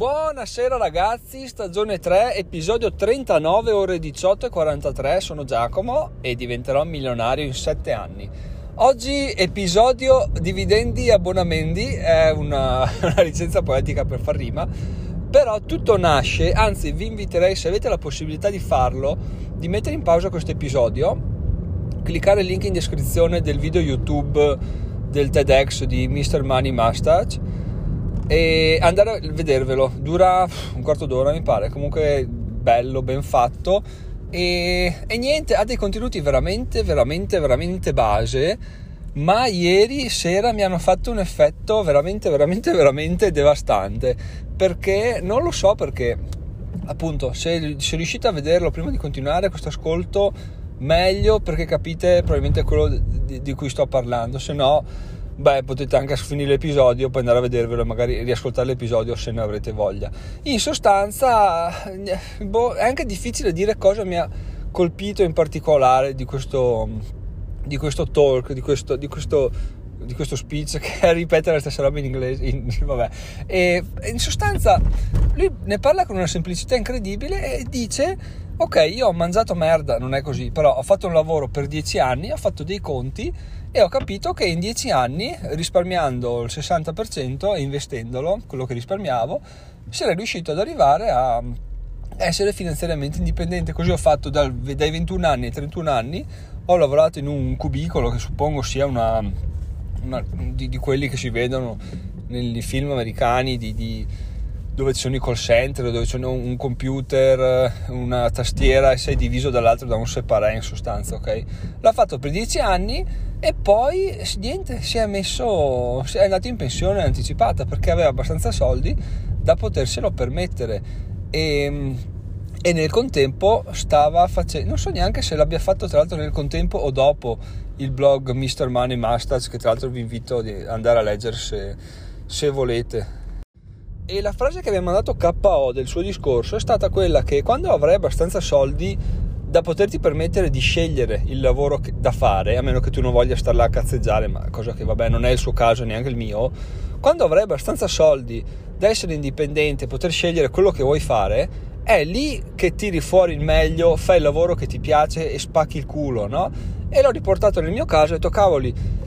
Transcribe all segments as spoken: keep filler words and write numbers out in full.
Buonasera ragazzi, stagione tre, episodio trentanove, ore diciotto e quarantatré. Sono Giacomo e diventerò milionario in sette anni. Oggi episodio dividendi e abbonamenti, è una, una licenza poetica per far rima, però tutto nasce, anzi vi inviterei, se avete la possibilità di farlo, di mettere in pausa questo episodio, cliccare il link in descrizione del video YouTube del TEDx di mister Money Mustache e andare a vedervelo. Dura un quarto d'ora mi pare, comunque bello, ben fatto e, e niente, ha dei contenuti veramente veramente veramente base, ma ieri sera mi hanno fatto un effetto veramente veramente veramente devastante, perché non lo so perché, appunto, se, se riuscite a vederlo prima di continuare questo ascolto meglio, perché capite probabilmente quello di, di cui sto parlando, se no beh, potete anche finire l'episodio, poi andare a vedervelo e magari riascoltare l'episodio se ne avrete voglia. In sostanza, boh, è anche difficile dire cosa mi ha colpito in particolare di questo, di questo talk, di questo, di questo, di questo speech, che ripetere la stessa roba in inglese, in, vabbè. E in sostanza lui ne parla con una semplicità incredibile e dice: ok, io ho mangiato merda, non è così, però ho fatto un lavoro per dieci anni, ho fatto dei conti e ho capito che in dieci anni, risparmiando il sessanta per cento e investendolo, quello che risparmiavo, sarei riuscito ad arrivare a essere finanziariamente indipendente. Così ho fatto dal, dai ventuno anni ai trentuno anni, ho lavorato in un cubicolo che suppongo sia una, una di, di quelli che si vedono nei film americani di... di dove ci sono i call center, dove c'è un computer, una tastiera e sei diviso dall'altro da un separé, in sostanza, ok? L'ha fatto per dieci anni e poi niente, si è messo, è andato in pensione anticipata perché aveva abbastanza soldi da poterselo permettere e, e nel contempo stava facendo, non so neanche se l'abbia fatto tra l'altro nel contempo o dopo il blog mister Money Mustache, che tra l'altro vi invito ad andare a leggere se, se volete. E la frase che mi ha mandato K O del suo discorso è stata quella che: quando avrai abbastanza soldi da poterti permettere di scegliere il lavoro che, da fare, a meno che tu non voglia star là a cazzeggiare, ma cosa che vabbè non è il suo caso, neanche il mio, quando avrai abbastanza soldi da essere indipendente, poter scegliere quello che vuoi fare, è lì che tiri fuori il meglio, fai il lavoro che ti piace e spacchi il culo, no? E l'ho riportato nel mio caso e ho detto: cavoli,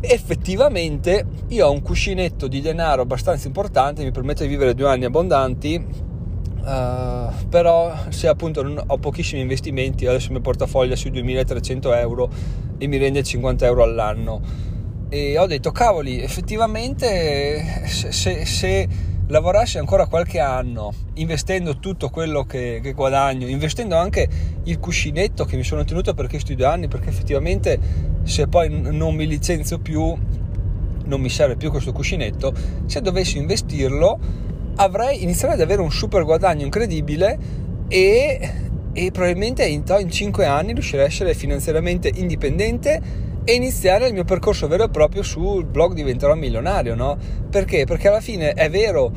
effettivamente io ho un cuscinetto di denaro abbastanza importante, mi permette di vivere due anni abbondanti, uh, però se appunto non ho pochissimi investimenti, adesso il mio portafoglio è sui duemilatrecento euro e mi rende cinquanta euro all'anno, e ho detto: cavoli, effettivamente se, se, se lavorassi ancora qualche anno investendo tutto quello che, che guadagno, investendo anche il cuscinetto che mi sono tenuto per questi due anni, perché effettivamente se poi non mi licenzio più non mi serve più questo cuscinetto, se dovessi investirlo avrei iniziato ad avere un super guadagno incredibile e, e probabilmente in, in cinque anni riuscirei a essere finanziariamente indipendente e iniziare il mio percorso vero e proprio sul blog Diventerò Milionario, no? Perché? Perché alla fine è vero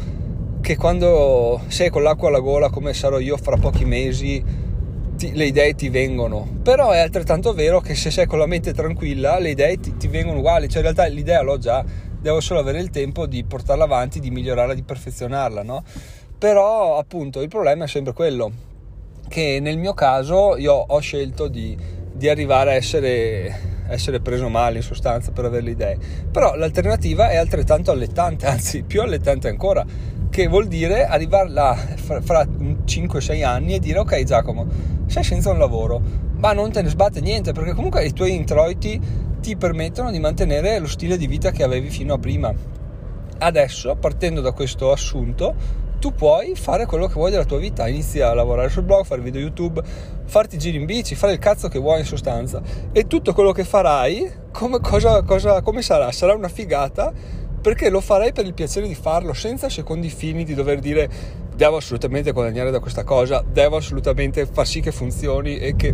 che quando sei con l'acqua alla gola, come sarò io fra pochi mesi, ti, le idee ti vengono, però è altrettanto vero che se sei con la mente tranquilla le idee ti, ti vengono uguali, cioè in realtà l'idea l'ho già, devo solo avere il tempo di portarla avanti, di migliorarla, di perfezionarla, no? Però appunto il problema è sempre quello, che nel mio caso io ho scelto di, di arrivare a essere... essere preso male in sostanza per avere le idee, però l'alternativa è altrettanto allettante, anzi più allettante ancora, che vuol dire arrivare là fra, fra cinque sei anni e dire: ok Giacomo, sei senza un lavoro, ma non te ne sbatte niente, perché comunque i tuoi introiti ti permettono di mantenere lo stile di vita che avevi fino a prima. Adesso, partendo da questo assunto, tu puoi fare quello che vuoi della tua vita, inizia a lavorare sul blog, fare video YouTube, farti giri in bici, fare il cazzo che vuoi in sostanza, e tutto quello che farai come, cosa, cosa, come sarà? Sarà una figata, perché lo farai per il piacere di farlo, senza secondi fini di dover dire: devo assolutamente guadagnare da questa cosa, devo assolutamente far sì che funzioni. E che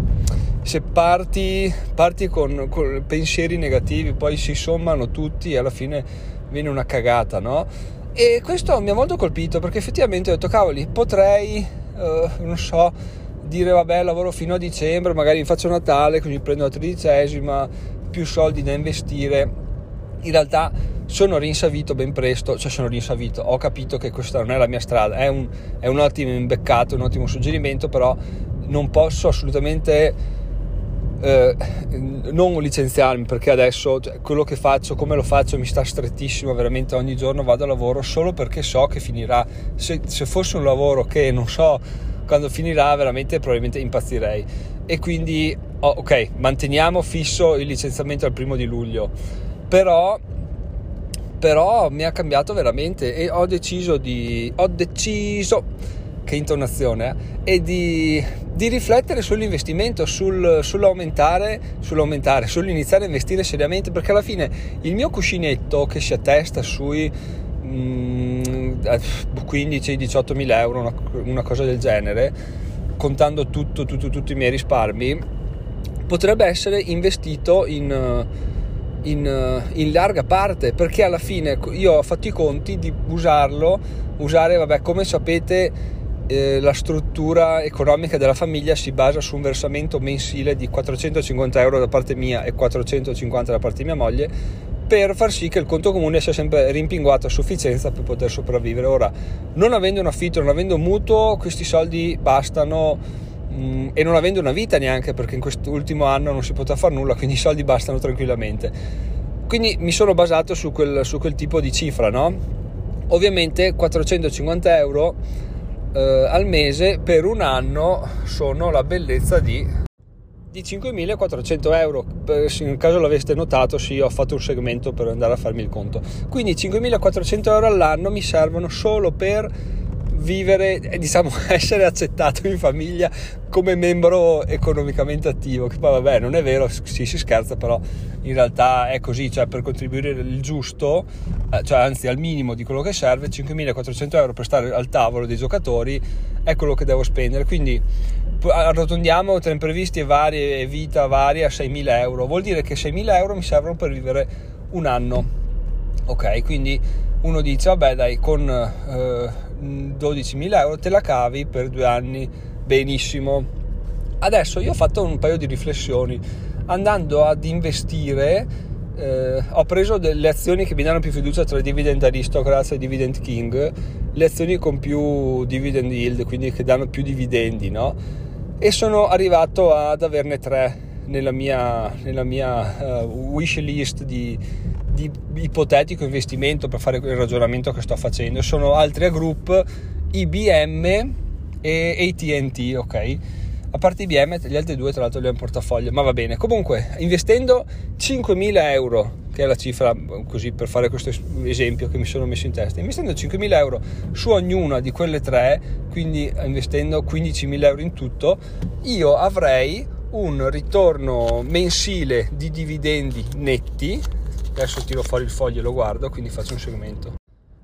se parti, parti con, con pensieri negativi, poi si sommano tutti e alla fine viene una cagata, no? E questo mi ha molto colpito, perché effettivamente ho detto: cavoli, potrei, eh, non so, dire vabbè lavoro fino a dicembre, magari faccio Natale, così prendo la tredicesima, più soldi da investire. In realtà sono rinsavito ben presto, cioè sono rinsavito, ho capito che questa non è la mia strada, è un, è un ottimo imbeccato, un ottimo suggerimento, però non posso assolutamente... Eh, non licenziarmi, perché adesso cioè, quello che faccio, come lo faccio, mi sta strettissimo, veramente ogni giorno vado a lavoro solo perché so che finirà. Se, se fosse un lavoro che non so quando finirà, veramente probabilmente impazzirei. E quindi oh, ok, manteniamo fisso il licenziamento al primo di luglio, però però mi ha cambiato veramente e ho deciso di ho deciso che intonazione eh? e di, di riflettere sull'investimento, sul, sull'aumentare, sull'aumentare, sull'iniziare a investire seriamente, perché alla fine il mio cuscinetto che si attesta sui quindici diciotto mila euro, una, una cosa del genere, contando tutto, tutto, tutti i miei risparmi, potrebbe essere investito in... In, in larga parte, perché alla fine io ho fatto i conti di usarlo usare vabbè come sapete eh, la struttura economica della famiglia si basa su un versamento mensile di quattrocentocinquanta euro da parte mia e quattrocentocinquanta da parte di mia moglie, per far sì che il conto comune sia sempre rimpinguato a sufficienza per poter sopravvivere. Ora, non avendo un affitto, non avendo un mutuo, questi soldi bastano, e non avendo una vita neanche, perché in quest'ultimo anno non si poteva fare nulla, quindi i soldi bastano tranquillamente. Quindi mi sono basato su quel, su quel tipo di cifra, no? Ovviamente quattrocentocinquanta euro eh, al mese per un anno sono la bellezza di di cinquemilaquattrocento euro. In caso l'aveste notato, sì, ho fatto un segmento per andare a farmi il conto. Quindi cinquemilaquattrocento euro all'anno mi servono solo per vivere, diciamo, essere accettato in famiglia come membro economicamente attivo, che poi vabbè non è vero, sì, si scherza, però in realtà è così, cioè per contribuire il giusto, cioè anzi al minimo di quello che serve, cinquemilaquattrocento euro per stare al tavolo dei giocatori è quello che devo spendere, quindi arrotondiamo tra imprevisti e varie e vita varia a seimila euro, vuol dire che seimila euro mi servono per vivere un anno. Ok, quindi uno dice vabbè dai, con eh, dodicimila euro te la cavi per due anni benissimo. Adesso io ho fatto un paio di riflessioni andando ad investire, eh, ho preso delle azioni che mi danno più fiducia tra Dividend Aristocrats e Dividend King, le azioni con più dividend yield, quindi che danno più dividendi, no? E sono arrivato ad averne tre nella mia, nella mia uh, wish list di di ipotetico investimento per fare il ragionamento che sto facendo. Sono Altria Group, I B M e A T and T, ok? A parte I B M, gli altri due tra l'altro li ho in portafoglio, ma va bene. Comunque, investendo cinquemila euro, che è la cifra, così per fare questo esempio che mi sono messo in testa, investendo cinquemila euro su ognuna di quelle tre, quindi investendo quindicimila euro in tutto, io avrei un ritorno mensile di dividendi netti. Adesso tiro fuori il foglio e lo guardo, quindi faccio un segmento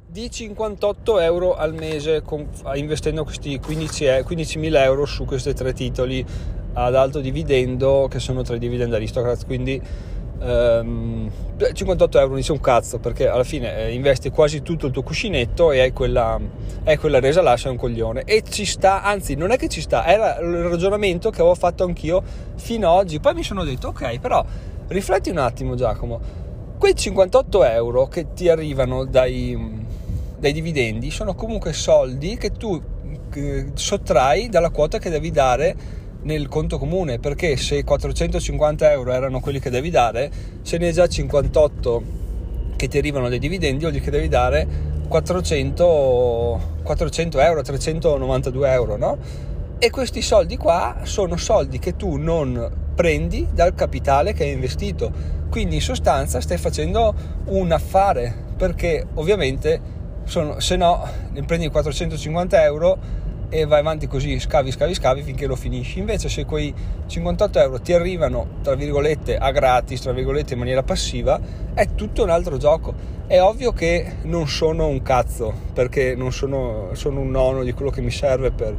di cinquantotto euro al mese, con, investendo questi quindicimila euro su questi tre titoli ad alto dividendo, che sono tre Dividend Aristocrats, quindi ehm, cinquantotto euro dice un cazzo, perché alla fine eh, investi quasi tutto il tuo cuscinetto e hai quella, hai quella resa là, sei un coglione. E ci sta, anzi non è che ci sta, era il ragionamento che avevo fatto anch'io fino ad oggi. Poi mi sono detto ok, però rifletti un attimo Giacomo, quei cinquantotto euro che ti arrivano dai, dai dividendi sono comunque soldi che tu sottrai dalla quota che devi dare nel conto comune, perché se quattrocentocinquanta euro erano quelli che devi dare, se ne hai già cinquantotto che ti arrivano dai dividendi, vuol dire che devi dare quattrocento, quattrocento euro, trecentonovantadue euro, no? E questi soldi qua sono soldi che tu non prendi dal capitale che hai investito. Quindi in sostanza stai facendo un affare, perché ovviamente sono, se no ne prendi quattrocentocinquanta euro e vai avanti così, scavi, scavi, scavi finché lo finisci. Invece se quei cinquantotto euro ti arrivano, tra virgolette, a gratis, tra virgolette, in maniera passiva, è tutto un altro gioco. È ovvio che non sono un cazzo, perché non sono, sono un nono di quello che mi serve per...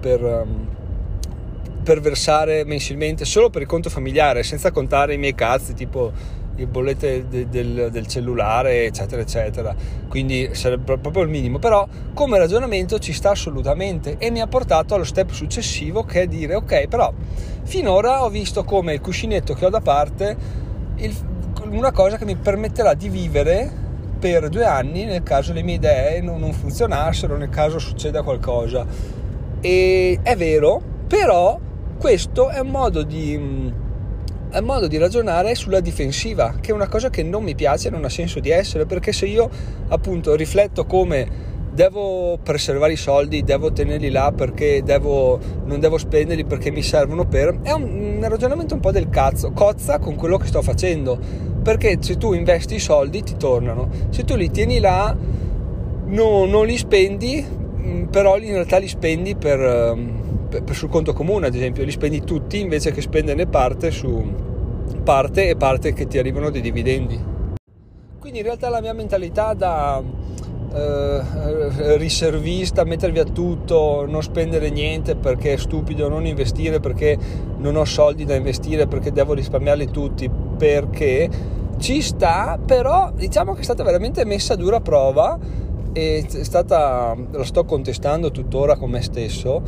per um, per versare mensilmente solo per il conto familiare, senza contare i miei cazzi tipo le bollette de, del, del cellulare eccetera eccetera, quindi sarebbe proprio il minimo, però come ragionamento ci sta assolutamente e mi ha portato allo step successivo, che è dire ok, però finora ho visto come il cuscinetto che ho da parte il, una cosa che mi permetterà di vivere per due anni nel caso le mie idee non, non funzionassero, nel caso succeda qualcosa. E è vero, però questo è un modo di, è un modo di ragionare sulla difensiva, che è una cosa che non mi piace, non ha senso di essere, perché se io appunto rifletto come devo preservare i soldi, devo tenerli là perché devo, non devo spenderli perché mi servono per... è un, un ragionamento un po' del cazzo, cozza con quello che sto facendo, perché se tu investi i soldi ti tornano, se tu li tieni là no, non li spendi, però in realtà li spendi per, per, per sul conto comune, ad esempio, li spendi tutti invece che spenderne parte su parte e parte che ti arrivano dei dividendi. Quindi in realtà la mia mentalità da eh, riservista, mettere via tutto, non spendere niente perché è stupido, non investire perché non ho soldi da investire, perché devo risparmiarli tutti, perché ci sta, però diciamo che è stata veramente messa a dura prova. È stata, la sto contestando tuttora con me stesso,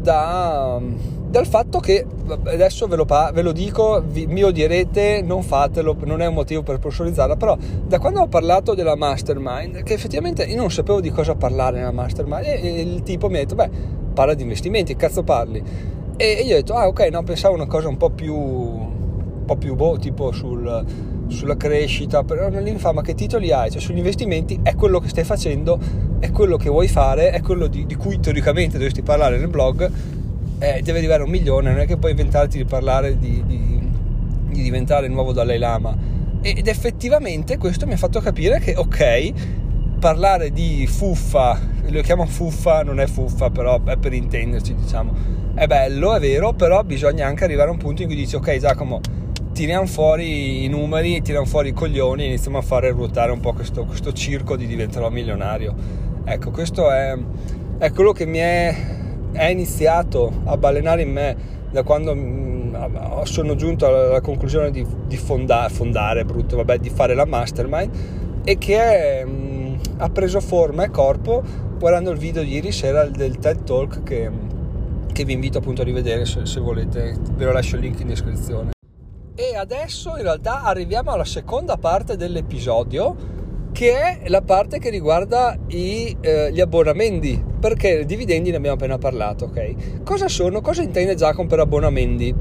da, dal fatto che adesso ve lo, ve lo dico, vi, mi odierete, non fatelo, non è un motivo per sponsorizzarla, però da quando ho parlato della mastermind, che effettivamente io non sapevo di cosa parlare nella mastermind, e, e il tipo mi ha detto: beh, parla di investimenti, cazzo parli? E, e io ho detto: ah ok, no, pensavo una cosa un po' più un po' più boh, tipo sul... sulla crescita, però nell'infama che titoli hai, cioè sugli investimenti è quello che stai facendo, è quello che vuoi fare, è quello di, di cui teoricamente dovresti parlare nel blog, eh, deve diventare un milione, non è che puoi inventarti di parlare di, di, di diventare il nuovo Dalai Lama. Ed effettivamente questo mi ha fatto capire che ok, parlare di fuffa, lo chiamano fuffa, non è fuffa, però è per intenderci, diciamo, è bello, è vero, però bisogna anche arrivare a un punto in cui dici: ok Giacomo, tiriamo fuori i numeri, tiriamo fuori i coglioni e iniziamo a fare ruotare un po' questo, questo circo di Diventerò Milionario. Ecco, questo è, è quello che mi è, è iniziato a balenare in me da quando mh, sono giunto alla conclusione di, di fonda, fondare, brutto, vabbè, di fare la mastermind, e che è, mh, ha preso forma e corpo guardando il video di ieri sera del TED Talk che, che vi invito appunto a rivedere se, se volete, ve lo lascio il link in descrizione. E adesso in realtà arriviamo alla seconda parte dell'episodio, che è la parte che riguarda i, eh, gli abbonamenti, perché i dividendi ne abbiamo appena parlato, ok? Cosa sono? Cosa intende Giacomo per abbonamenti?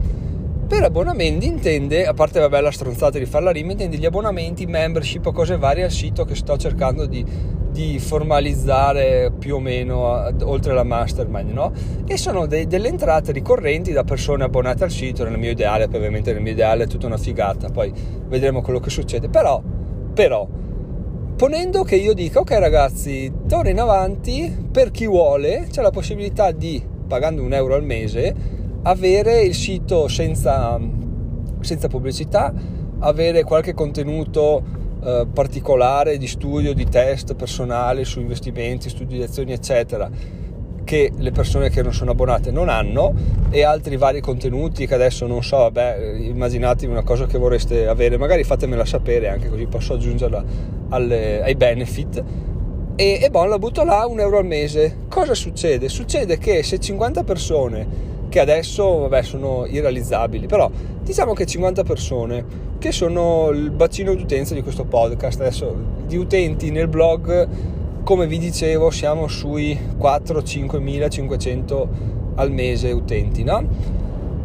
Per abbonamenti intende, a parte vabbè la stronzata di fare la rima, intende gli abbonamenti, membership o cose varie al sito che sto cercando di, di formalizzare più o meno a, oltre la mastermind, no? E sono de, delle entrate ricorrenti da persone abbonate al sito, nel mio ideale, poi ovviamente nel mio ideale è tutta una figata, poi vedremo quello che succede, però, però, ponendo che io dica: ok ragazzi, d'ora in avanti per chi vuole c'è la possibilità di, pagando un euro al mese, avere il sito senza, senza pubblicità, avere qualche contenuto eh, particolare di studio, di test personale su investimenti, studi di azioni eccetera, che le persone che non sono abbonate non hanno, e altri vari contenuti che adesso non so, vabbè, immaginatevi una cosa che vorreste avere, magari fatemela sapere anche così posso aggiungerla alle, ai benefit. E, e bon, la butto là, un euro al mese. Cosa succede? Succede che se cinquanta persone, che adesso vabbè sono irrealizzabili, però diciamo che cinquanta persone che sono il bacino d'utenza di questo podcast, adesso di utenti nel blog come vi dicevo siamo sui quattro cinque mila cinquecento al mese utenti, no?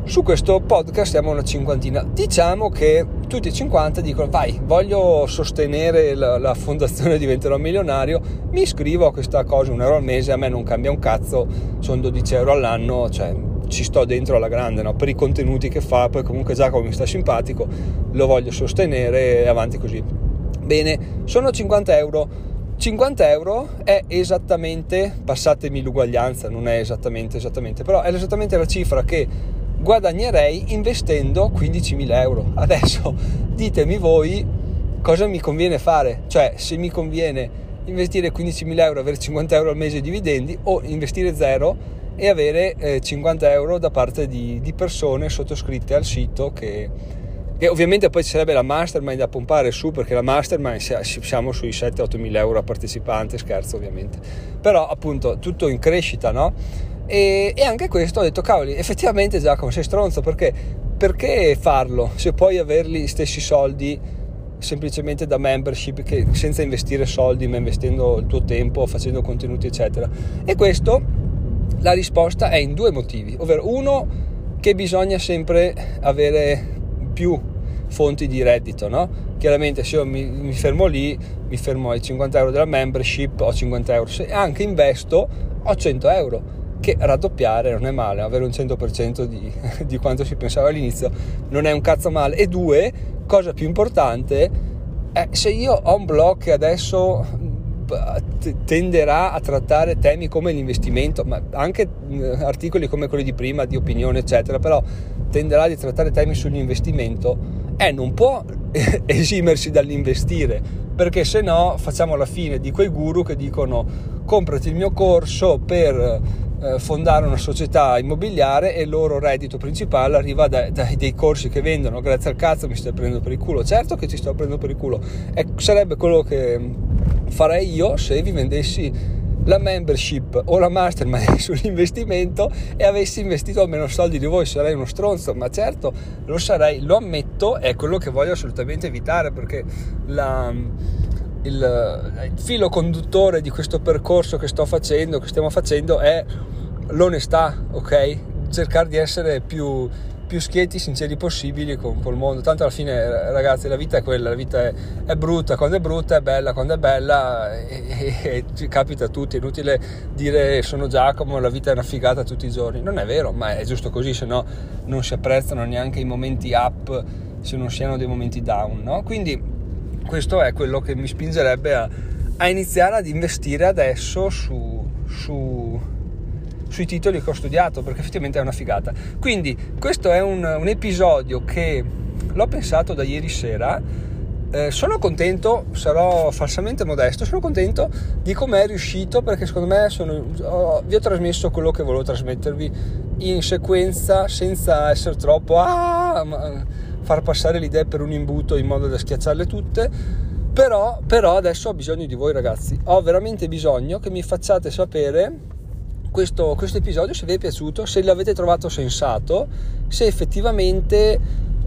Su questo podcast siamo una cinquantina, diciamo che tutti i cinquanta dicono: vai, voglio sostenere la, la fondazione Diventerò Milionario, mi iscrivo a questa cosa, un euro al mese, a me non cambia un cazzo, sono dodici euro all'anno, cioè ci sto dentro alla grande, no? Per i contenuti che fa, poi comunque Giacomo mi sta simpatico, lo voglio sostenere e avanti così. Bene, sono cinquanta euro. cinquanta euro è esattamente, passatemi l'uguaglianza, non è esattamente esattamente, però è esattamente la cifra che guadagnerei investendo quindicimila euro. Adesso ditemi voi cosa mi conviene fare, cioè se mi conviene investire quindicimila euro, avere cinquanta euro al mese di dividendi, o investire zero e avere eh, cinquanta euro da parte di, di persone sottoscritte al sito, che, che ovviamente poi ci sarebbe la mastermind da pompare su, perché la mastermind siamo sui sette otto mila euro a partecipante, scherzo ovviamente, però appunto tutto in crescita, no? E, e anche questo ho detto: cavoli, effettivamente Giacomo sei stronzo, perché, perché farlo se puoi averli stessi soldi semplicemente da membership, che senza investire soldi ma investendo il tuo tempo, facendo contenuti eccetera. E questo, la risposta è in due motivi, ovvero uno, che bisogna sempre avere più fonti di reddito, no? Chiaramente se io mi, mi fermo lì, mi fermo ai cinquanta euro della membership, ho cinquanta euro, se anche investo ho cento euro, che raddoppiare non è male, avere un cento per cento di, di quanto si pensava all'inizio non è un cazzo male. E due, cosa più importante, è se io ho un blog che adesso tenderà a trattare temi come l'investimento, ma anche articoli come quelli di prima, di opinione eccetera, però tenderà a trattare temi sull'investimento, eh, non può esimersi dall'investire, perché se no facciamo la fine di quei guru che dicono comprati il mio corso per eh, fondare una società immobiliare, e il loro reddito principale arriva dai da, dei corsi che vendono. Grazie al cazzo, mi stai prendendo per il culo. Certo che ci sto prendendo per il culo, e sarebbe quello che farei io se vi vendessi la membership o la mastermind sull'investimento e avessi investito meno soldi di voi. Sarei uno stronzo, ma certo lo sarei, lo ammetto, è quello che voglio assolutamente evitare, perché la, il, il filo conduttore di questo percorso che sto facendo, che stiamo facendo, è l'onestà, ok? Cercare di essere più... più schietti, sinceri possibili con, con il mondo. Tanto alla fine, ragazzi, la vita è quella, la vita è, è brutta quando è brutta, è bella quando è bella, e, e, e capita a tutti. È inutile dire sono Giacomo, la vita è una figata tutti i giorni, non è vero, ma è giusto così, se no non si apprezzano neanche i momenti up, se non siano dei momenti down, no? Quindi questo è quello che mi spingerebbe a, a iniziare ad investire adesso su, su sui titoli che ho studiato, perché effettivamente è una figata. Quindi questo è un, un episodio che l'ho pensato da ieri sera, eh, sono contento, sarò falsamente modesto, sono contento di come è riuscito, perché secondo me sono, ho, vi ho trasmesso quello che volevo trasmettervi in sequenza, senza essere troppo ah, ma, far passare le idee per un imbuto in modo da schiacciarle tutte. Però, però adesso ho bisogno di voi, ragazzi, ho veramente bisogno che mi facciate sapere Questo, questo episodio, se vi è piaciuto, se l'avete trovato sensato, se effettivamente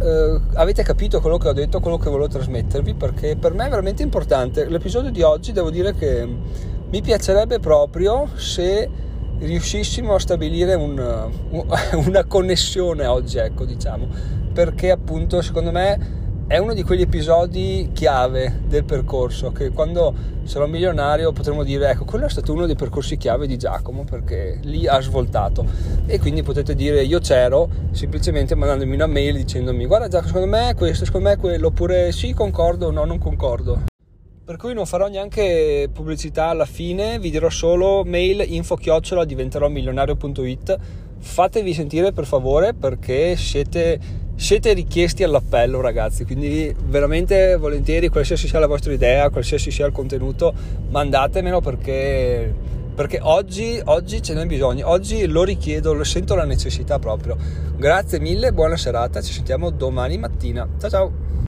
eh, avete capito quello che ho detto, quello che volevo trasmettervi, perché per me è veramente importante. L'episodio di oggi, devo dire che mi piacerebbe proprio se riuscissimo a stabilire un, una connessione oggi, ecco, diciamo, perché appunto secondo me è uno di quegli episodi chiave del percorso, che quando sarò milionario potremo dire ecco, quello è stato uno dei percorsi chiave di Giacomo, perché lì ha svoltato. E quindi potete dire io c'ero, semplicemente mandandomi una mail dicendomi guarda Giacomo, secondo me è questo, secondo me è quello, oppure sì concordo o no non concordo. Per cui non farò neanche pubblicità alla fine, vi dirò solo mail info chiocciola diventerò milionario punto it. Fatevi sentire per favore, perché siete... siete richiesti all'appello, ragazzi, quindi veramente volentieri, qualsiasi sia la vostra idea, qualsiasi sia il contenuto, mandatemelo, perché, perché oggi, oggi ce n'è bisogno, oggi lo richiedo, lo sento la necessità proprio. Grazie mille, buona serata, ci sentiamo domani mattina, ciao ciao!